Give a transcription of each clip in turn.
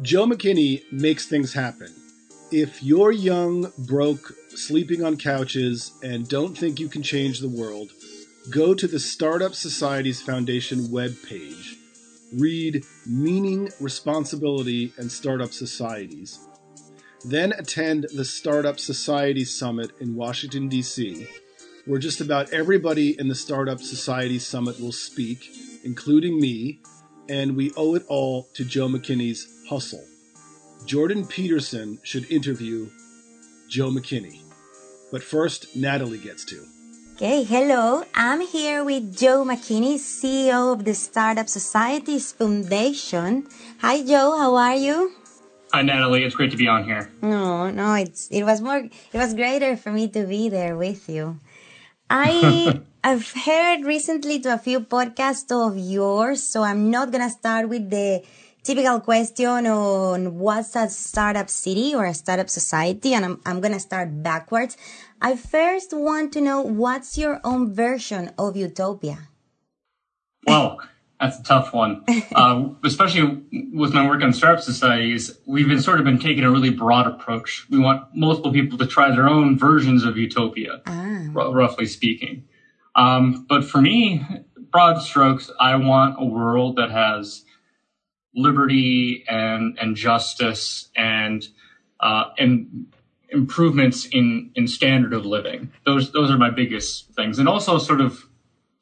Joe McKinney makes things happen. If you're young, broke, sleeping on couches, and don't think you can change the world, go to the Startup Societies Foundation webpage. Read Meaning, Responsibility, and Startup Societies. Then attend the Startup Societies Summit in Washington, D.C., where just about everybody in the Startup Societies Summit will speak, including me, and we owe it all to Joe McKinney's hustle. Jordan Peterson should interview Joe McKinney. But first, Natalie gets to. Okay, hello. I'm here with Joe McKinney, CEO of the Startup Societies Foundation. Hi, Joe. How are you? Hi, Natalie. It's great to be on here. No, it was greater for me to be there with you. I've heard recently to a few podcasts of yours, so I'm not going to start with the typical question on what's a startup city or a startup society, and I'm going to start backwards. I first want to know, what's your own version of utopia? Well, that's a tough one. Especially with my work on startup societies, we've been taking a really broad approach. We want multiple people to try their own versions of utopia, roughly speaking. But for me, broad strokes, I want a world that has liberty and justice and improvements in standard of living. Those are my biggest things. And also sort of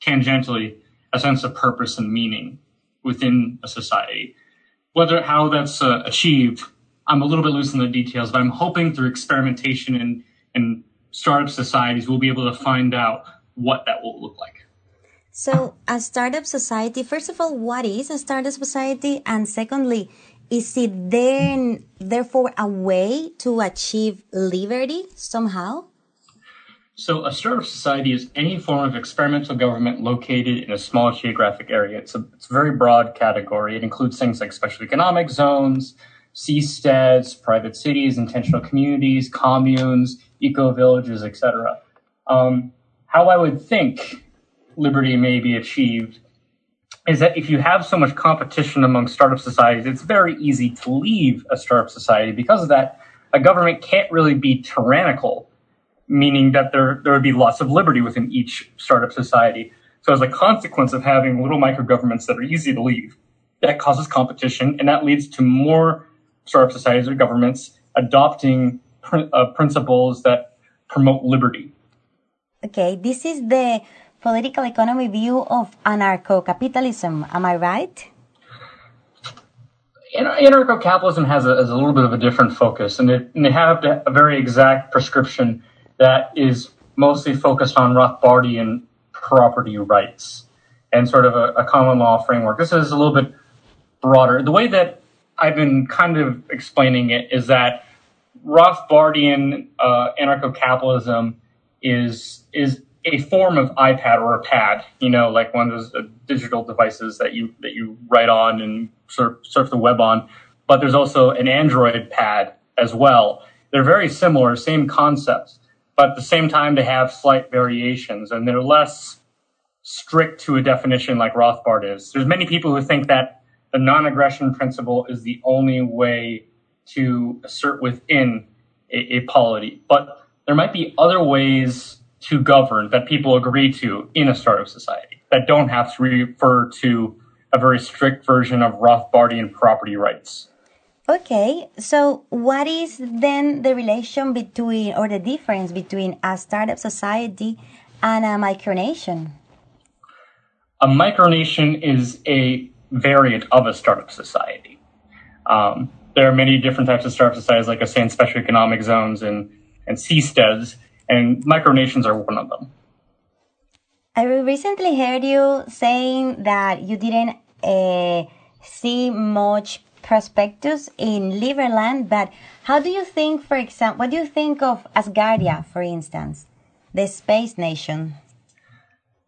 tangentially, a sense of purpose and meaning within a society. Whether how that's achieved, I'm a little bit loose in the details, but I'm hoping through experimentation and startup societies, we'll be able to find out what that will look like. So a startup society, first of all, what is a startup society? And secondly, is it therefore a way to achieve liberty somehow? So a startup society is any form of experimental government located in a small geographic area. It's a very broad category. It includes things like special economic zones, seasteads, private cities, intentional communities, communes, eco-villages, etc. How I would think liberty may be achieved is that if you have so much competition among startup societies, it's very easy to leave a startup society. Because of that, a government can't really be tyrannical, meaning that there would be lots of liberty within each startup society. So as a consequence of having little micro-governments that are easy to leave, that causes competition, and that leads to more startup societies or governments adopting principles that promote liberty. Okay, this is the political economy view of anarcho-capitalism. Am I right? Anarcho-capitalism has a little bit of a different focus, and they have a very exact prescription that is mostly focused on Rothbardian property rights and sort of a common law framework. This is a little bit broader. The way that I've been kind of explaining it is that Rothbardian anarcho-capitalism is a form of iPad or a pad, like one of those digital devices that you write on and surf the web on. But there's also an Android pad as well. They're very similar, same concepts, but at the same time they have slight variations, and they're less strict to a definition like Rothbard is. There's many people who think that the non-aggression principle is the only way to assert within a polity, but there might be other ways to govern that people agree to in a startup society that don't have to refer to a very strict version of Rothbardian property rights. Okay, so what is then the relation between, or the difference between, a startup society and a micronation? A micronation is a variant of a startup society. There are many different types of startup societies, like I say, in special economic zones and seasteads, and micronations are one of them. I recently heard you saying that you didn't see much prospectus in Liberland, but how do you think, for example, what do you think of Asgardia, for instance, the space nation?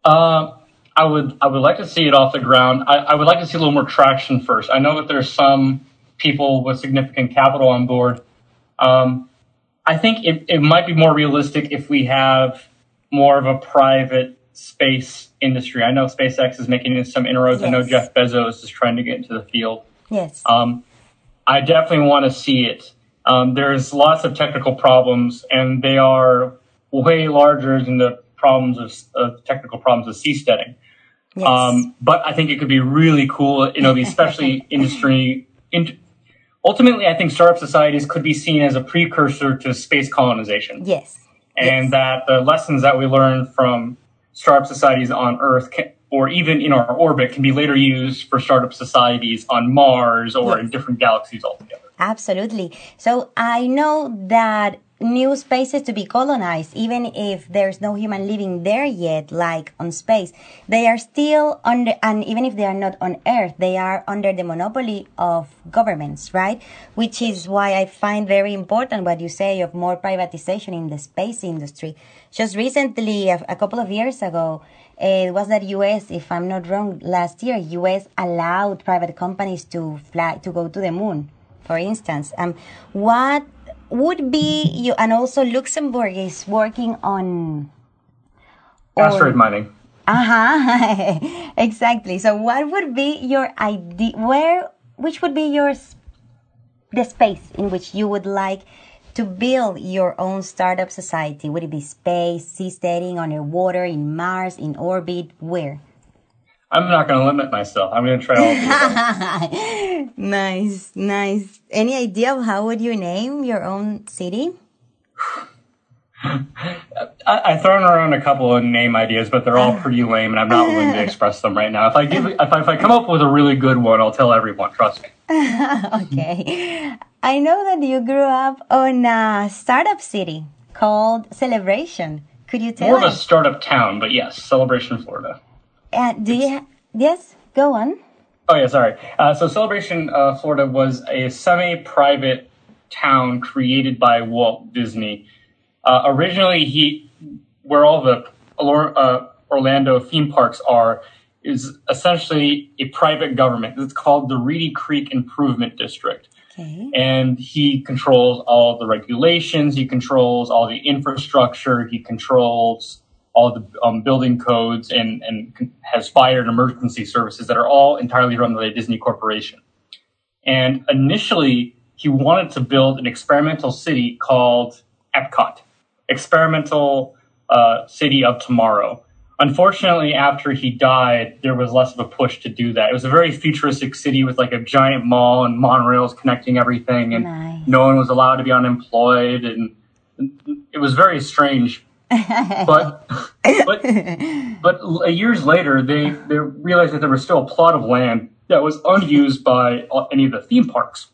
I would like to see it off the ground. I would like to see a little more traction first. I know that there's some people with significant capital on board. I think it might be more realistic if we have more of a private space industry. I know SpaceX is making some inroads. Yes. I know Jeff Bezos is trying to get into the field. Yes. I definitely want to see it. There's lots of technical problems, and they are way larger than the technical problems of seasteading. Yes. But I think it could be really cool, you know, especially industry. Ultimately, I think startup societies could be seen as a precursor to space colonization. Yes. And that the lessons that we learn from startup societies on Earth or even in our orbit can be later used for startup societies on Mars or in different galaxies altogether. Absolutely. So I know that new spaces to be colonized, even if there's no human living there yet, like on space, they are still under, and even if they are not on Earth, they are under the monopoly of governments, right? Which is why I find very important what you say of more privatization in the space industry. Just recently, a couple of years ago, it was that U.S., if I'm not wrong, last year, U.S. allowed private companies to fly, to go to the moon, for instance. What would be you, and also Luxembourg is working on asteroid mining. Exactly. So, what would be your idea? Which would be the space in which you would like to build your own startup society? Would it be space, seasteading, underwater, in Mars, in orbit? Where? I'm not going to limit myself. I'm going to try all these. Nice, nice. Any idea of how would you name your own city? I've thrown around a couple of name ideas, but they're all pretty lame, and I'm not willing to express them right now. If I come up with a really good one, I'll tell everyone. Trust me. Okay. I know that you grew up on a startup city called Celebration. Could you tell us? More of a startup town, but yes, Celebration, Florida. Yes, go on. Oh, yeah, sorry. So Celebration, Florida was a semi-private town created by Walt Disney. Originally, where all the Orlando theme parks are, is essentially a private government. It's called the Reedy Creek Improvement District. Okay. And he controls all the regulations. He controls all the infrastructure. He controls all the building codes, and has fire and emergency services that are all entirely run by the Disney Corporation. And initially, he wanted to build an experimental city called Epcot, Experimental City of Tomorrow. Unfortunately, after he died, there was less of a push to do that. It was a very futuristic city with like a giant mall and monorails connecting everything, and no one was allowed to be unemployed, and it was very strange. But years later, they realized that there was still a plot of land that was unused by any of the theme parks.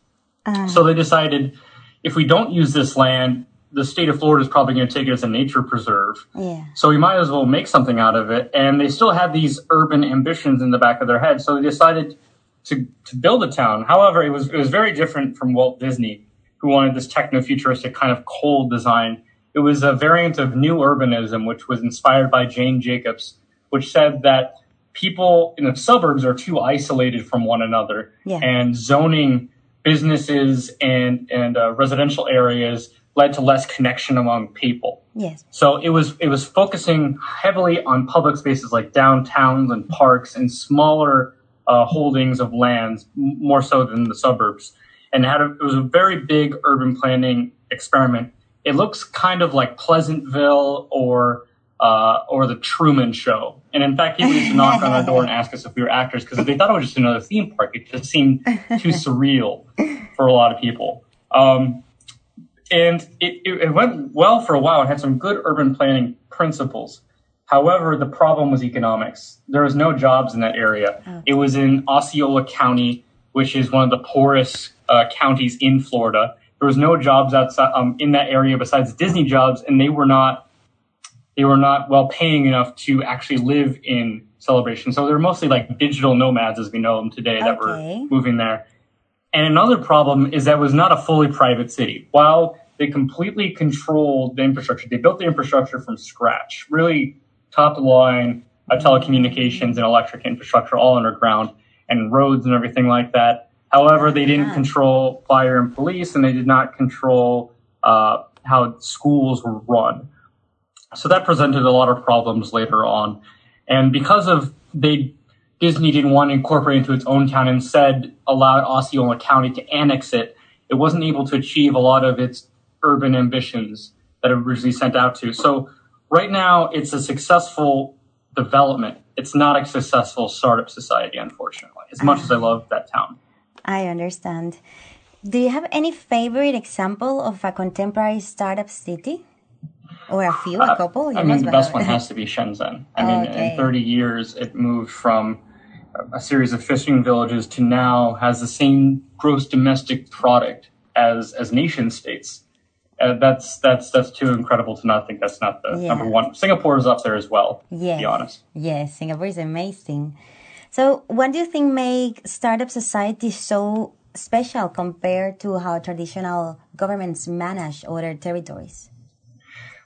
So they decided, if we don't use this land, the state of Florida is probably going to take it as a nature preserve. Yeah. So we might as well make something out of it. And they still had these urban ambitions in the back of their head. So they decided to build a town. However, it was very different from Walt Disney, who wanted this techno-futuristic kind of cold design. It was a variant of new urbanism, which was inspired by Jane Jacobs, which said that people in the suburbs are too isolated from one another, and zoning businesses and residential areas led to less connection among people. Yes. So it was focusing heavily on public spaces like downtowns and parks and smaller holdings of lands, more so than the suburbs. And it was a very big urban planning experiment. It looks kind of like Pleasantville or the Truman Show. And in fact, people used to knock on our door and ask us if we were actors because they thought it was just another theme park. It just seemed too surreal for a lot of people. And it went well for a while. It had some good urban planning principles. However, the problem was economics. There was no jobs in that area. Okay. It was in Osceola County, which is one of the poorest counties in Florida. There was no jobs outside in that area besides Disney jobs, and they were not well paying enough to actually live in Celebration. So they're mostly like digital nomads, as we know them today, that were moving there. And another problem is that it was not a fully private city. While they completely controlled the infrastructure, they built the infrastructure from scratch, really top line telecommunications and electric infrastructure all underground and roads and everything like that. However, they didn't control fire and police, and they did not control how schools were run. So that presented a lot of problems later on. And because of they Disney didn't want to incorporate into its own town and instead allowed Osceola County to annex it, it wasn't able to achieve a lot of its urban ambitions that it originally sent out to. So right now, it's a successful development. It's not a successful startup society, unfortunately, as much as I love that town. I understand. Do you have any favorite example of a contemporary startup city? Or a few, a couple? The best one has to be Shenzhen. In 30 years, it moved from a series of fishing villages to now has the same gross domestic product as nation states. That's too incredible to not think that's not the number one. Singapore is up there as well, to be honest. Yes, Singapore is amazing. So what do you think makes startup society so special compared to how traditional governments manage other territories?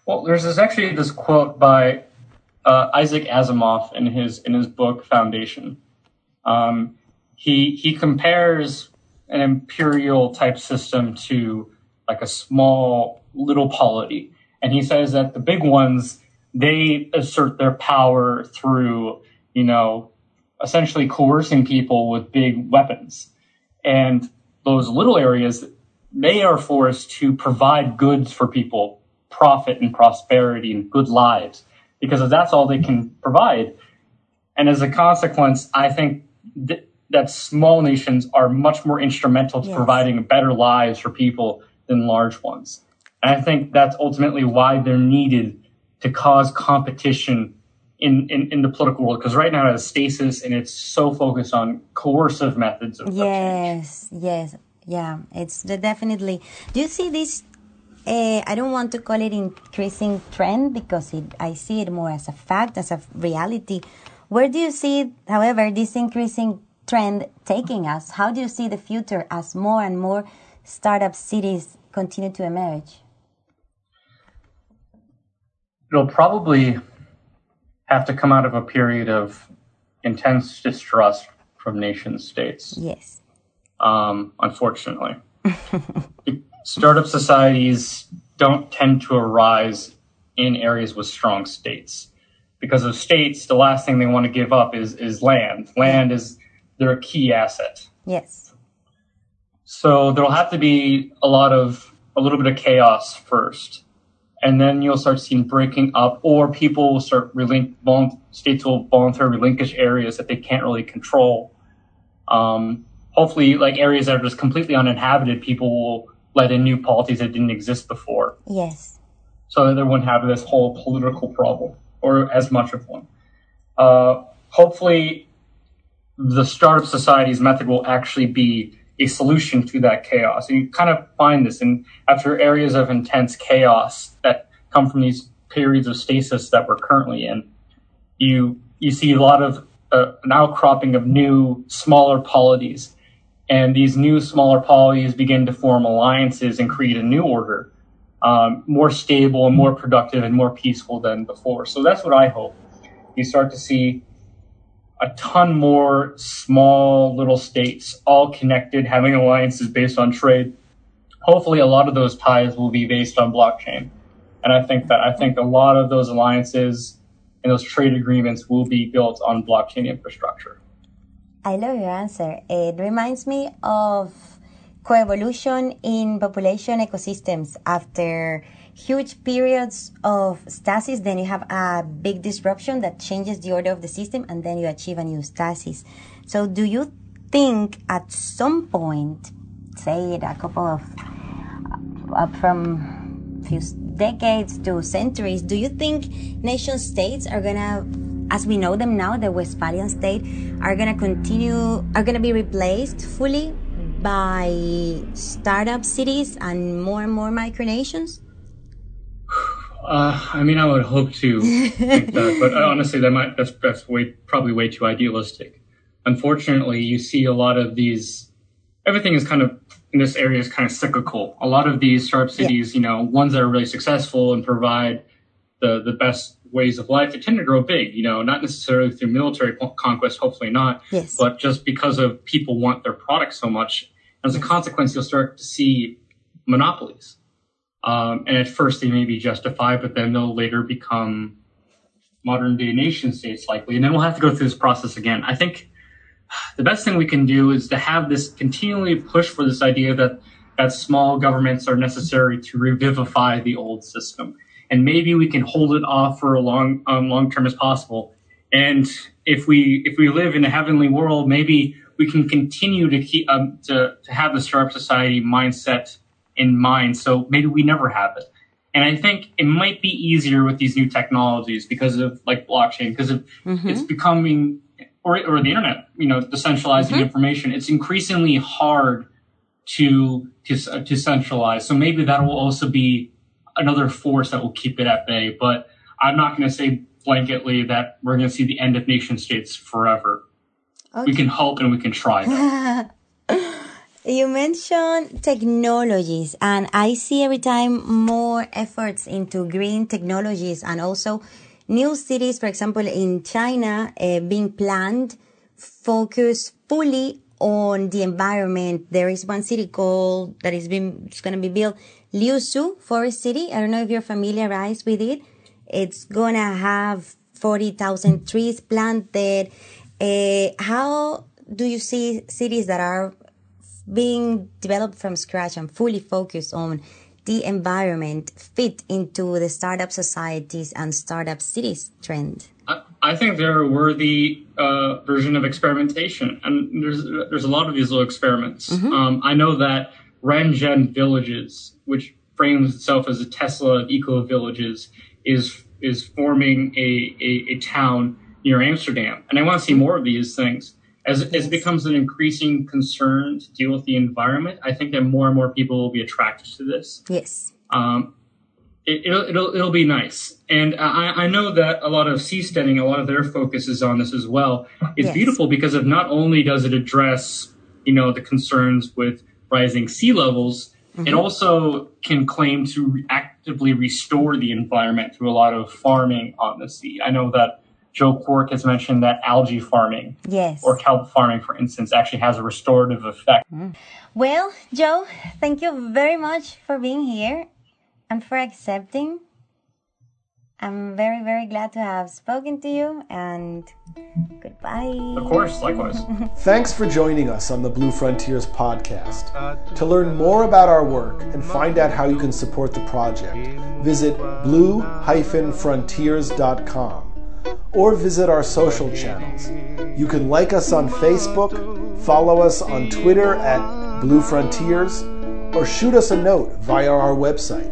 Well, there's this quote by Isaac Asimov in his book Foundation. He compares an imperial type system to like a small little polity, and he says that the big ones, they assert their power through essentially coercing people with big weapons, and those little areas, they are forced to provide goods for people, profit and prosperity and good lives, because that's all they can provide. And as a consequence, I think that small nations are much more instrumental to providing better lives for people than large ones. And I think that's ultimately why they're needed to cause competition in the political world, because right now it has stasis and it's so focused on coercive methods of change. It's definitely. Do you see this? I don't want to call it increasing trend because I see it more as a fact, as a reality. Where do you see, however, this increasing trend taking us? How do you see the future as more and more startup cities continue to emerge? It'll probably have to come out of a period of intense distrust from nation states. Yes. Unfortunately. Startup societies don't tend to arise in areas with strong states. Because of states, the last thing they want to give up is land. Land is their key asset. Yes. So there'll have to be a little bit of chaos first. And then you'll start seeing breaking up, or people will start states will voluntarily relinquish areas that they can't really control. Hopefully, like areas that are just completely uninhabited, people will let in new polities that didn't exist before. Yes. So that they wouldn't have this whole political problem, or as much of one. Hopefully, the startup society's method will actually be a solution to that chaos. And you kind of find this after areas of intense chaos that come from these periods of stasis that we're currently in, you see a lot of an outcropping of new, smaller polities. And these new, smaller polities begin to form alliances and create a new order, more stable and more productive and more peaceful than before. So that's what I hope. You start to see a ton more small little states, all connected, having alliances based on trade. Hopefully, a lot of those ties will be based on blockchain. And I think a lot of those alliances and those trade agreements will be built on blockchain infrastructure. I love your answer. It reminds me of coevolution in population ecosystems. After huge periods of stasis, then you have a big disruption that changes the order of the system, and then you achieve a new stasis. So do you think at some point, say a couple of up from few decades to centuries, do you think nation states are gonna, as we know them now, the Westphalian state, are gonna be replaced fully by startup cities and more micronations? I would hope to think that, but honestly, that's probably way too idealistic. Unfortunately, you see a lot of these, everything is kind of, in this area is kind of cyclical. A lot of these startup cities, ones that are really successful and provide the best ways of life, they tend to grow big, not necessarily through military conquest, hopefully not, but just because of people want their product so much. As a consequence, you'll start to see monopolies. And at first they may be justified, but then they'll later become modern day nation states likely, and then we'll have to go through this process again. I think the best thing we can do is to have this continually push for this idea that small governments are necessary to revivify the old system. And maybe we can hold it off for a long term as possible. And if we live in a heavenly world, maybe we can continue to keep to have the startup society mindset in mind. So maybe we never have it. And I think it might be easier with these new technologies because of like blockchain, because of it's becoming or the internet, you know, decentralizing information. It's increasingly hard to centralize. So maybe that will also be another force that will keep it at bay. But I'm not going to say blanketly that we're going to see the end of nation states forever. Okay. We can hope and we can try. You mentioned technologies, and I see every time more efforts into green technologies and also new cities, for example, in China, being planned, focus fully on the environment. There is one city called that it's going to be built, Liuzhou Forest City. I don't know if you're familiarized with it. It's going to have 40,000 trees planted. How do you see cities that are being developed from scratch and fully focused on the environment fit into the startup societies and startup cities trend? I think they're a worthy version of experimentation. And there's a lot of these little experiments. I know that Rengen villages, which frames itself as a Tesla of eco-villages, is forming a town near Amsterdam. And I want to see more of these things. As it becomes an increasing concern to deal with the environment, I think that more and more people will be attracted to this. Yes. It'll be nice. And I know that a lot of seasteading, a lot of their focus is on this as well. It's beautiful because of not only does it address, you know, the concerns with rising sea levels, it also can claim to actively restore the environment through a lot of farming on the sea. I know that Joe Quirk has mentioned that algae farming or kelp farming, for instance, actually has a restorative effect. Well, Joe, thank you very much for being here and for accepting. I'm very, very glad to have spoken to you, and goodbye. Of course, likewise. Thanks for joining us on the Blue Frontiers podcast. To learn more about our work and find out how you can support the project, visit blue-frontiers.com. or visit our social channels. You can like us on Facebook, follow us on Twitter at Blue Frontiers, or shoot us a note via our website.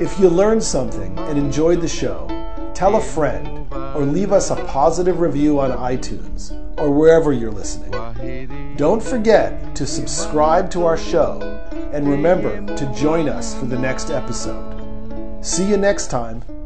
If you learned something and enjoyed the show, tell a friend or leave us a positive review on iTunes or wherever you're listening. Don't forget to subscribe to our show, and remember to join us for the next episode. See you next time.